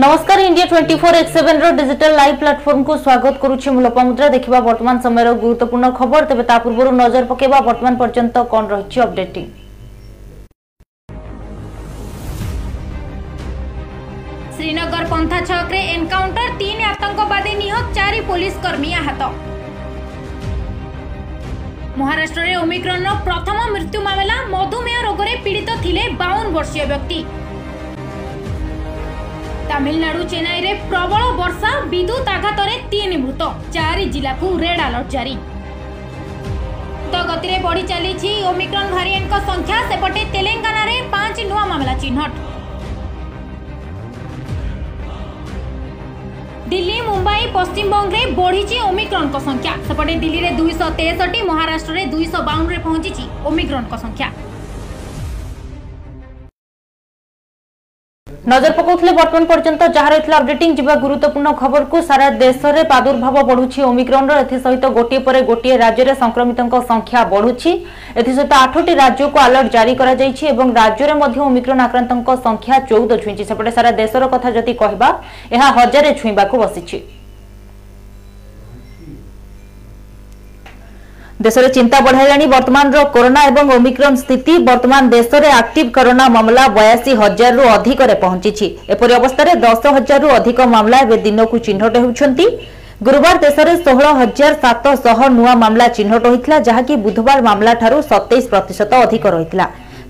नमस्कार India 24x7 रो digital live platform को स्वागत करुछि। मूलपमुद्रा देखिबा वर्तमान समय रो गुरुत्वपूर्ण खबर। तबे ता पूर्व नजर पकेबा वर्तमान पर्यंत कोन रहछि अपडेटिंग। श्रीनगर पंथा छक रे एनकाउंटर, 3 आतंकवादी निहत, 4 पुलिसकर्मी आहत। महाराष्ट्र रे ओमिक्रॉन रो प्रथम मृत्यु मामला, मधुमेह रोग रे पीड़ित थिले 52 वर्षीय व्यक्ति। तमिलनाडु चेन्नई रे प्रबल वर्षा, विद्युत आघात रे 3 मृत, 4 जिला को रेड अलर्ट जारी। गति रे बढ़ी चली ओमिक्रॉन वेरिएंट को संख्या। सेपटे तेलेंगाना रे 5 नुआ मामला चिन्हट। दिल्ली मुंबई पश्चिम बंग रे बढ़ी ओमिक्रॉन को संख्या। सेपटे दिल्ली रे 263, महाराष्ट्र रे 252 रे पहुंची ओमिक्रॉन को संख्या। नजर पकाउथिले वर्तमान पर्यंत जहार एथला अपडेटिंग। जिबा गुरुत्वपूर्ण खबर को। सारा देश रे प्रादुर्भाव बढ़ुछि ओमिक्रॉन रो। एथि सहित गोटे परे गोटे राज्य रे संक्रमितन को संख्या बढ़ुछि। एथि सहित 8टी राज्य को अलर्ट जारी करा जाइछि एवं राज्य रे मध्ये ओमिक्रॉन आक्रांतन को संख्या 14 छुइछि। सेपटे सारा देश रो कथा जति कहबा एहा हजारे छुइबा को बसिछि। देश में चिंता बढ़ाइलानी वर्तमान रो कोरोना एवं ओमिक्रॉन स्थिति। वर्तमान देश में एक्टिव कोरोना मामला 82,000 रु अधिक रे पहुंची। एपरि अवस्था 10,000 रु अधिक मामला एवं दिन को चिन्हट होउछंती। गुरुवार देश में 16,700 नुआ मामला चिन्हट होइतला, जहाकी बुधवार मामला ठारू 27% अधिक रहितला।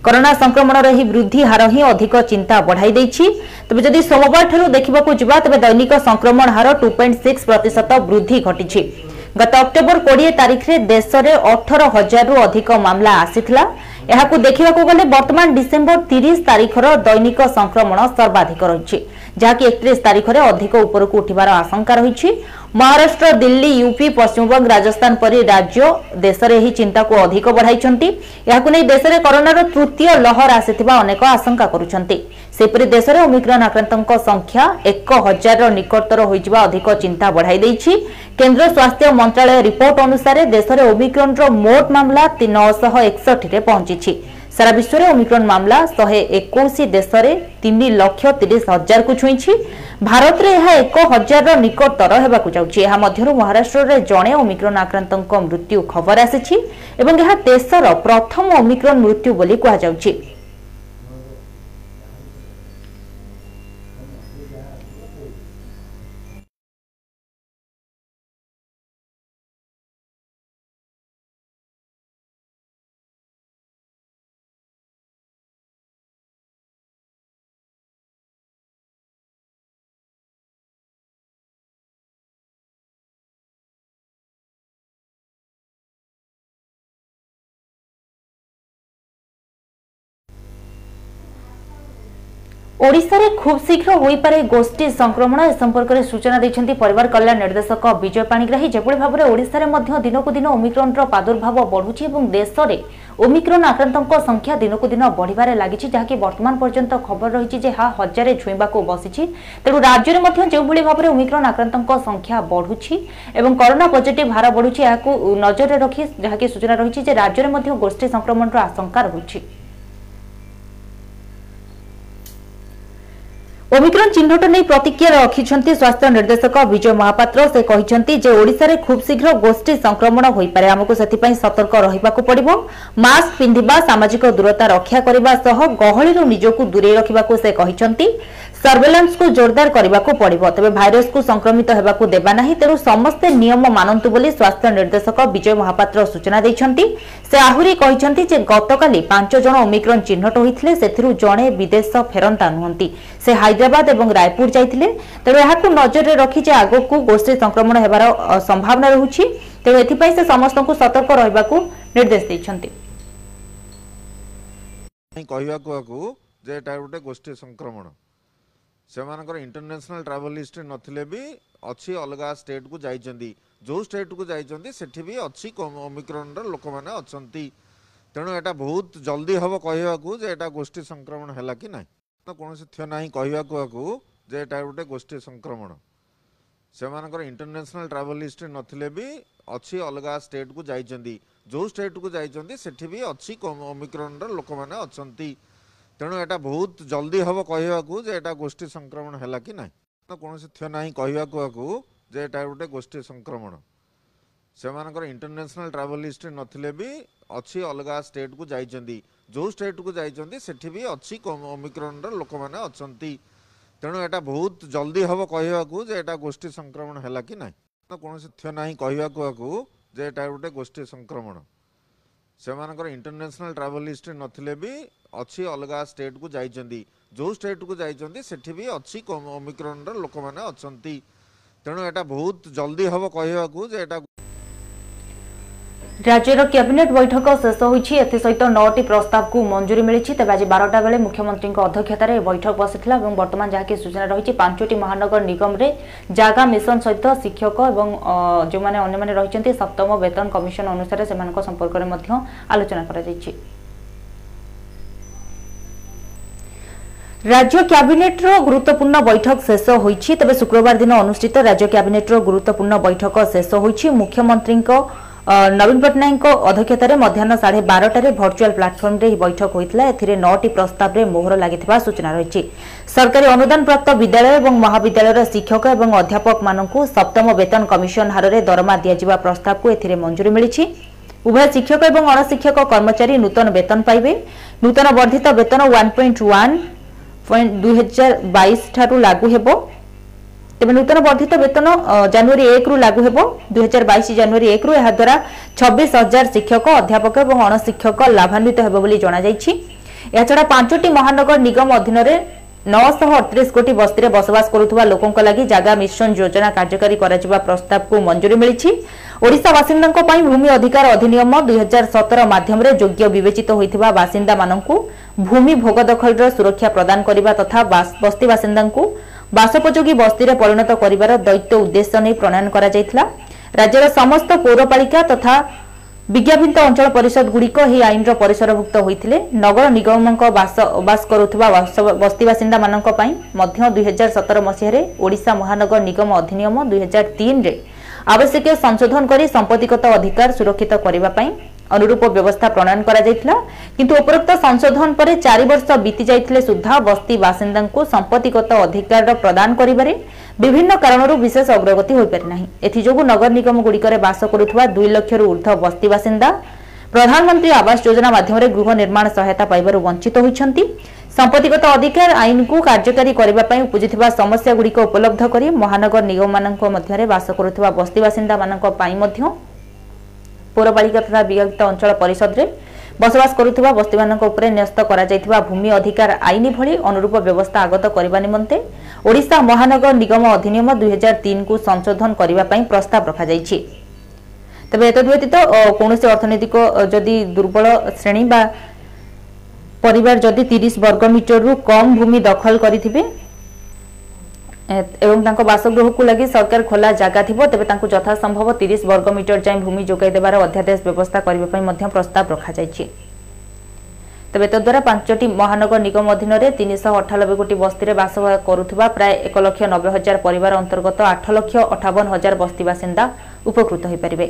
कोरोना संक्रमण रही वृद्धि हार ही अधिक चिंता बढ़ाई देछि। तबे जदि सोमवार ठारू देखिबाकू जिबा तबे दैनिक संक्रमण हार 2.6% वृद्धि घटिछि। गत अक्टोबर 20 तारीख रे देश रे 18,000 रु अधिक मामला आसीथला। एहाकू देखिबा को गले वर्तमान डिसेंबर 30 तारीख रो दैनिक संक्रमण सर्वाधिक रहिछि, जाकी 31 तारीख रे अधिक ऊपर को उठिबार आशंका रहिछि। महाराष्ट्र, दिल्ली, यूपी, पश्चिम बंग, राजस्थान परि राज्य देश रे ही चिंता को अधिक बढ़ाइछंती। एहाकू नै देश रे कोरोना रो तृतीय लहर आसीथिबा अनेक आशंका करूछंती। सेपरि देश में ओमिक्रॉन आक्रांतों की संख्या 1,000 निकटतर होइजिबा अधिक चिंता बढ़ाई देछि। केंद्र स्वास्थ्य मंत्रालय रिपोर्ट अनुसार देश में ओमिक्रॉन रो मोट मामला 961 रे पहुंची। सारा विश्व में ओमिक्रॉन मामला 121 देश में 3,30,000 को छुईछि। भारत में यह 1,000 निकटतर होबाकू जाउछि। एहा मध्यरु महाराष्ट्र रे जणे ओमिक्रॉन आक्रांतों की मृत्यु खबर आसीछि एवं यह देशर प्रथम ओमिक्रॉन मृत्यु बोली कहा जाउछि। ओडिशा रे खूब शीघ्र होई पारे गोष्ठी संक्रमण। ए संपर्क में सूचना देछंती परिवार कल्याण निर्देशक विजय पाणिग्राही। जेपरि भाबरे ओडिशा रे मध्य दिनकु दिन ओमिक्रॉन रो प्रादुर्भाव बढ़ुछि एवं देश रे ओमिक्रॉन आक्रांतों की संख्या दिनकु दिन बढ़िबारे लागिछि, जहाकी वर्तमान पर्यंत खबर रहिछि जे हा हजारे छुईबा को बसिछि। तेणु राज्य रे मध्य जे भली भाबरे ओमिक्रॉन आक्रांतों की संख्या बढ़ुछि एवं कोरोना पॉजिटिव हार बढ़ुछि, याकू नजर रे रखि जहाकी सूचना रहिछि जे राज्य रे मध्य गोष्ठी संक्रमण रो आशंका रहुछि। ओमिक्रॉन चिन्हट नहीं प्रतिक्रिया रखी स्वास्थ्य निर्देशक विजय महापात्र। से कहते जे ओडिशा रे खूब शीघ्र गोष्ठी संक्रमण हो पारे, आमको से सतर्क रहिबाकू पड़िबो। मास्क पिंधिबा, सामाजिक दूरता रक्षा करबा सह गहळीरो निजकू दूरे रखिबाकू से कहते। सर्वेलांस को जोरदार करबाकू पड़िबो, तबे भाइरस को संक्रमित हेबाकू देबा नाही। तेणु समस्ते नियम मानंतु बोली स्वास्थ्य निर्देशक विजय महापात्र सूचना दैछंती। से आहुरी कहछंती जे गतकाली 5 जण ओमिक्रॉन चिन्हट होइथिले, सेथिरु जणे विदेश फेरंता नहंती। से हैदराबाद एवं रायपुर जाइथिले। तेणु एहाकू नजर रे रखि जे आगोकू गोष्ठी संक्रमण हेबार संभावना रहुछि। तेणु एथिपाई से समस्तनकू सतर्क रहबाकू निर्देश दैछंती। कहबाकू जे एटा गोटे गोष्ठी संक्रमण से इंटरनेशनल ट्रावल लिस्ट नथिले भी अच्छी अलग स्टेट को जाइछंती। जो स्टेट को जाइछंती सेठी भी अच्छी ओमिक्रॉन रो लोक माने अछंती। तेणु एटा बहुत जल्दी हबो कहबाकू जे एटा गोष्ठी संक्रमण हैला कि नाही, तो कौन से थियो नाही कहबाकू जे एटा गोटे गोष्ठी संक्रमण। से इंटरनेशनल ट्रावल लिस्ट नथिले भी अच्छी अलग स्टेट को जाइछंती। जो स्टेट को जाइछंती सेठी भी अच्छी ओमिक्रॉन रो लोक माने अछंती। तेणु यहाँ बहुत जल्दी हम कहवाकूटा गोष्ठी संक्रमण है कि ना कौन से थी ना कहवाकूटा गोटे गोष्ठी संक्रमण से इंटरनेशनल ट्रावेल हिस्ट्री नथिले भी अच्छी अलग स्टेट को जाइए जो स्टेट को जाइए भी अच्छी ओमिक्रॉन लोक मैंने अच्छा तेणु यहाँ बहुत जल्दी हम कहवाकूटा गोष्ठी संक्रमण है कि ना कौन से थी ना कहवाकूटा गोटे गोष्ठी संक्रमण से इंटरनेशनल ट्रावेल हिस्ट्री नथिले भी अच्छी अलग स्टेट को जाइए जो स्टेट को जाइए भी अच्छी ओमिक्रॉन लोक मैंने अच्छा तेणु यहाँ बहुत जल्दी हम कहवाकूटा। राज्यर कैबिनेट बैठक शेष होती 9टी प्रस्ताव को मंजूरी मिली तेज आज 12टा बेले मुख्यमंत्री अध्यक्षतार बैठक बसला और बर्तमान जहाँकि सूचना रही 5टी महानगर निगम रे जागा मिशन सहित शिक्षक और जो अन्य रही सप्तम वेतन कमिशन अनुसार से संपर्क में आलोचना करा जायछि। राज्य क्याबिनेट्र गुरुत्वपूर्ण बैठक शेष होती तेज शुक्रवार दिन अनुष्ठित राज्य क्याबिनेट्र गुरुत्वपूर्ण बैठक शेष होती मुख्यमंत्री नवीन पटनायक अध्यक्षतार मध्याह 12:30 भर्चुआल प्लाटफर्म बैठक होता है 9टी प्रस्ताव में मोहर लगी सूचना रही। सरकारी अनुदान प्राप्त विद्यालय और महाविद्यालय शिक्षक और अध्यापक मानू सप्तम वेतन कमिशन हार में दरमा दिजा प्रस्ताव को ए मंजूरी मिली। उभय शिक्षक और अणशिक्षक कर्मचारी नूतन वेतन पाइबे। नूतन वर्धित वेतन 1.1/2022 ठारू लागू हेबो। तेज नूतन वर्धित वेतन जनवरी 1 रु लागू हो 2022 जनवरी 1 रु यह द्वारा 26,000 शिक्षक अध्यापक और अणशिक्षक लाभान्वित होगा। 5टी महानगर निगम अधीन 938 कोटी बस्ती में बसवास करुवा लोकों लगी जागा मिशन योजना कार्यकारी प्रस्ताव को मंजूरी मिली। ओडिशा बासिंदा भूमि अधिकार अधिनियम 2017 माध्यम योग्य बिवेचित होता बासिंदा मानू भूमि भोग दखल सुरक्षा प्रदान करने तथा बस्ती बासिंदा बासोपयोगी बस्ती में परिणत कर दैत्य उद्देश्य नहीं प्रणयन करा जायथिला। राज्यर समस्त पौरपालिका तथा विज्ञापित अंचल परिषद गुड़िक आईन परिसरभुक्त होते नगर निगम बास करुवा बस्तीबासिंदा मान 2017 मसीह ओडिशा महानगर निगम अधिनियम 2003 रे आवश्यक संशोधन कर संपत्तिगत अधिकार सुरक्षित करने अनुरूप व्यवस्था प्रणयन करा जायथिला। किंतु उपरोक्त संशोधन पर 4 वर्ष बीती जायथिले सुद्धा बस्ती बासिंदा को संपत्तिगत अधिकार प्रदान करिबारे विभिन्न कारणरू विशेष अग्रगति होई पारि नाही। एथि जोगु नगर निगम गुड़िकरे बास करुवा 2 लाख रु ऊर्ध्व बस्ती बासिंदा प्रधानमंत्री आवास योजना माध्यम गृह निर्माण सहायता पाइबारु वंचित होइछन्ति। संपत्तिगत अधिकार आईन को कार्यकारी करबा पई उपजितबा समस्या गुड़िक उपलब्ध करी महानगर निगम मानक मध्यरे बास करुवा बस्ती बासिंदा मानक पई मध्य पौरपालिका तथा विज्ञापित अंचल परिषद में बसवास करुवा बस्ती मानक उपरे न्यस्त करा जायथिबा भूमि अधिकार आईन भली अनुरूप व्यवस्था आगत करबा निमंते ओडिशा महानगर निगम अधिनियम 2003 को संशोधन करबा पई प्रस्ताव रखा जायछि। तबे एतद्व्यतीत कोनोसी अर्थनैतिक जदि दुर्बल श्रेणी बा परिवार जदि 30 वर्ग मीटर रु कम भूमि दखल करिथिबे एवं तांको बासगृह को लगी सरकार खोला जागा थी तेज तांको यथा संभव 30 वर्ग मीटर जाए भूमि जोगाई देवार अध्यादेश व्यवस्था करबा पई मध्य प्रस्ताव रखा जायछि। तबे तद्वारा 5टी महानगर निगम अधीन 398 कोटी बस्ती में बास करुवा प्राय 1,90,000 परिवार अंतर्गत 8,58,000 बस्ती बासिंदा उपकृत हो पारिबे।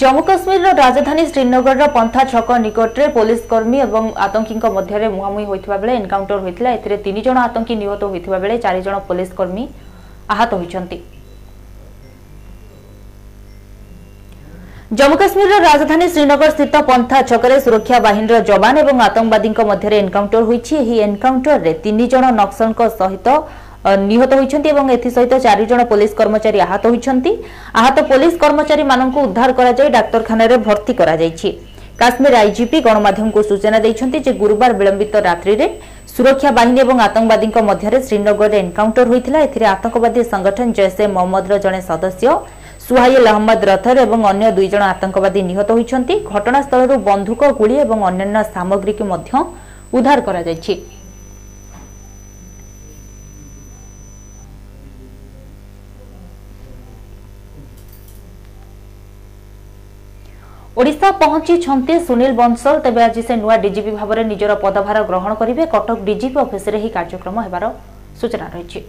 जम्मू काश्मीर राजधानी श्रीनगर पंथा छक निकट में पुलिसकर्मी और आतंकी मध्य मुहांमुही होता बेले एनकाउंटर होता है। 3 जन आतंकी निहत होता बेले 4 जन पुलिसकर्मी आहत होती। जम्मू काश्मीर राजधानी श्रीनगर स्थित पंथा छक सुरक्षा बाहिनी जवान और आतंकवादी मध्य एनकाउंटर होती। एनकाउंटर में 3 जन नक्सल सहित निहत होती और एसहित 4 जन पुलिस कर्मचारी आहत होती। आहत पुलिस कर्मचारी मानक उद्धार कर डाक्तखाना भर्ती काश्मीर आईजीपी गणमाध्यम को सूचना देते गुरुवार विलंबित रात्रि में सुरक्षा बाहिनी और आतंकवादी मध्य श्रीनगर में एनकाउंटर होता है। आतंकवादी संगठन जैश ए मोहम्मद जड़े सदस्य सुहाइल अहमद रथर और अन्य 2 जन आतंकवादी निहत होती। घटनास्थल बंधुक गुड़ी और अन्य सामग्री की उद्धार कर ओडिशा पहुंची सुनील बंसल तेज आज से नुआ डीजीपी भाव में निजर पदभार ग्रहण करेंगे। कटक डीजीपी ऑफिस रे ही कार्यक्रम होबार सूचना रही।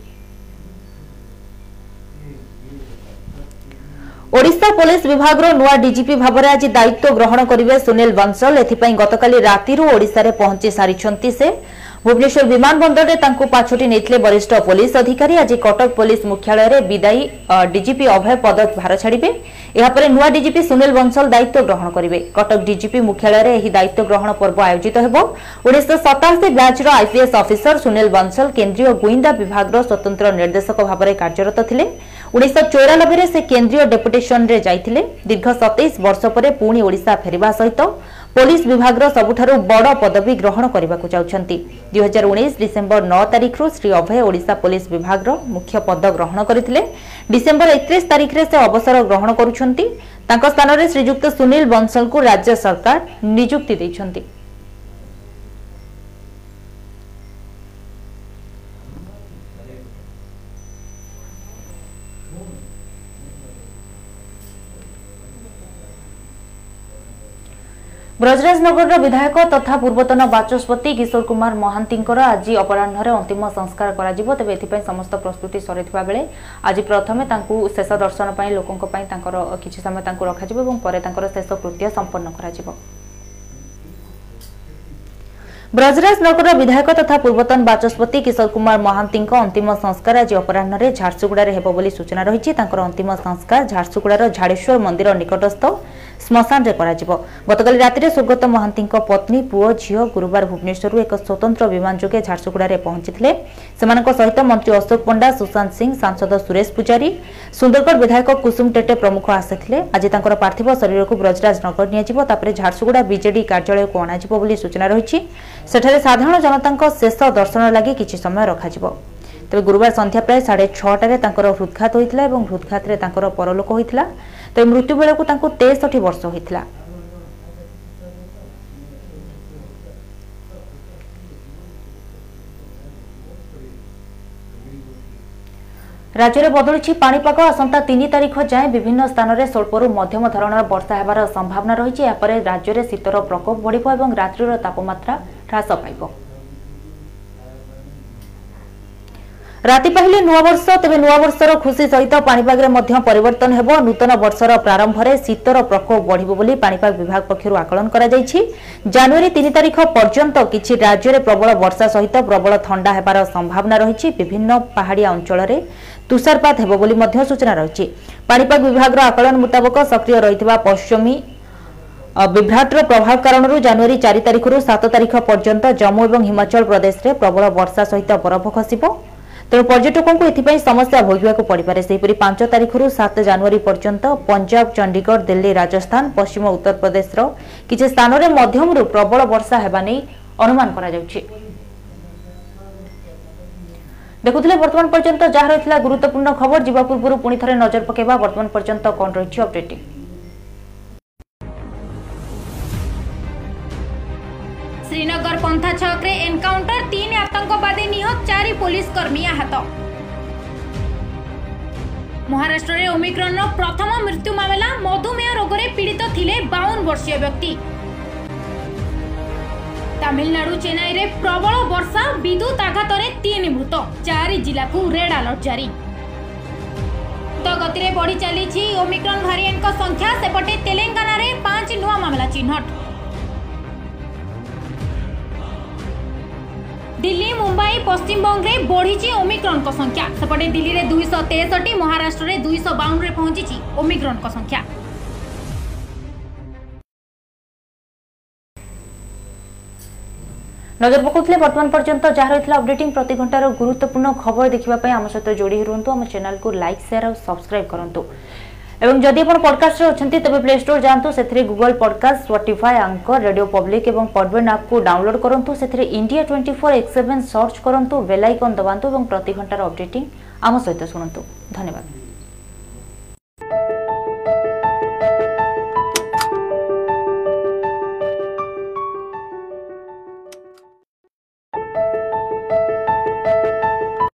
ओडिशा पुलिस विभाग नुआ डीजीपी भाव में आज दायित्व ग्रहण करेंगे सुनील बंसल। एथिपाई गतकाली राति ओडिशा पहुंची सारी से भुवनेश्वर विमान बंदर में पाछोटी नेतले वरिष्ठ पुलिस अधिकारी। आज कटक पुलिस मुख्यालय में विदायी डीजीपी अभय पद भार छाड़े। यापर नुआ डीजीपी सुनील बंसल दायित्व ग्रहण करेंगे। कटक डीजीपी मुख्यालय में यह दायित्व ग्रहण पर्व आयोजित हो। 1987 बैचर आईपीएस अफिसर सुनील बंसल केन्द्रीय गुइंदा विभाग स्वतंत्र निर्देशक भाव में कार्यरत थे। 1994 से केन्द्रीय डेपुटेशन रे जाइथिले। दीर्घ 27 वर्ष पर पुणी ओडिशा फेरिबा सहित पुलिस विभाग सबुठारु बड़ पदवी ग्रहण करने को चाहते। 2019 डिसेंबर 9 तारीख श्री अभय ओडिशा पुलिस विभाग मुख्य पद ग्रहण करते। डिसेंबर 31 तारीख से अवसर ग्रहण करुँच स्थान में श्रीजुक्त सुनील बंसल को राज्य सरकार नियुक्ति देइछंती। ब्रजराजनगर विधायक तथा पूर्वतन बाचस्पति किशोर कुमार महांती आज अपराह्न अंतिम संस्कार तेज एथपाई समस्त प्रस्तुति सर बेले आज प्रथम शेष दर्शन लोकों कि समय रखा शेष कृत्य संपन्न कर। ब्रजराजनगर विधायक तथा पूर्वतन बाचस्पति किशोर कुमार महांती अंतिम संस्कार आज अपराह्न झारसुगुड़ा होबोली सूचना रही। अंतिम संस्कार झारसुगुड़ार झाड़ेश्वर मंदिर निकटस्थ स्मशान रे गतकाली राति स्वर्गत महांती पत्नी पुओ झीओ गुरुवार भुवनेश्वर एक स्वतंत्र विमान जोगे झारसुगुड़ा में पहुंचते। सहित मंत्री अशोक पंडा, सुशांत सिंह, सांसद सुरेश पूजारी, सुंदरगढ़ विधायक कुसुम टेटे प्रमुख आसते। आज पार्थिव शरीर को ब्रजराजनगर नियाजिबो झारसुगुड़ा बीजेडी कार्यालय को अणाजिबो बोली सूचना रही। सेठारे साधारण जनता शेष दर्शन लगी किसी समय रखाजिबो। तेज गुरुवार संध्या प्राय 6:30 हृदघात होता है। हृदघात में परलोक होता तेज मृत्यु बेल को 63 वर्ष होता। राज्य में बदलुची पाणीपाग। आसंता 3 तारीख जाए विभिन्न स्थान में स्वल्परू मध्यम धरणर वर्षा होबार संभावना रही। यापर राज्य में शीतर प्रकोप बढ़िबो एवं रात्रिर तापमात्रा ह्रास पाइबो। राति पहले नुआवर्ष तेज नुआवर्षर खुशी सहित पाणीपागे परिवर्तन हेब। नूतन वर्षर प्रारंभर शीतर प्रकोप बढ़िबो बोली पाणीपाग विभाग पक्षर आकलन करा जायछि। जनवरी 3 तारीख पर्यंत किछि राज्य में प्रबल वर्षा सहित प्रबल ठंडा हेबार संभावना रही। विभिन्न पहाड़िया अंचल में तुषारपात हेब बोली मध्य सूचना रही। पाणीपाग विभाग आकलन मुताबक सक्रिय रही पश्चिमी विभ्राटर प्रभाव कारण जनवरी 4 तारीख 7 तारीख पर्यंत जम्मू और हिमाचल प्रदेश में प्रबल वर्षा सहित बरफ खसिबो। तेणु पर्यटकों को एथिपाई समस्या भोगवा पड़पे। सेहीपरी 5 तारीख 7 जनवरी पर्यंत पंजाब, चंडीगढ़, दिल्ली, राजस्थान, पश्चिम उत्तर प्रदेश किसी स्थान में मध्यम प्रबल वर्षा होगा नहीं अनुमान करा जाउछि। देखुथिले वर्तमान पर्यंत जहाँ रही गुरुत्वपूर्ण खबर। जीवा पूर्व पुणी थे नजर पकेबा वर्तमान पर्यंत कौन रही अपडेट। श्रीनगर पंथा छक रे एनकाउंटर 3 आतंकवादी निहत 4 पुलिसकर्मी आहत। महाराष्ट्र रे ओमिक्रॉन प्रथम मृत्यु मामला। मधुमेह रोग रे पीड़ित थिले 52 वर्षीय व्यक्ति। तामिलनाडु चेन्नई रे प्रबल वर्षा विद्युत आघात रे 3 मृत। 4 जिला को रेड अलर्ट जारी। गति रे बढ़ी चली ओमिक्रॉन भारिएंट को संख्या। सेपटे तेलेंगान रे 5 नुआ मामला चिन्हट। दिल्ली, मुंबई, पश्चिम बंग रे बढ़ी ओमिक्रॉन को संख्या। सेपटे दिल्ली रे 263, महाराष्ट्र रे 252 रे पहुंची ओमिक्रॉन को संख्या। नजर पकाउथिले वर्तमान पर्यंत जहाँ रही अपडेटिंग प्रति घंटार गुरुत्वपूर्ण खबर देखा आम सहित जोड़ी रुहतु। आम चैनल को लाइक, शेयर और सब्सक्राइब करूँ। एवं जदि आप पॉडकास्ट अच्छे तेज प्ले स्टोर जातु। से Google podcast, Spotify, anchor, radio public और पॉडबैंड आप को डाउनलोड करूँ। से इंडिया 24x7 सर्च करूँ, बेल आइकन दबातु और प्रति घंटार अपडेटिंग आम सहित शुणु। धन्यवाद।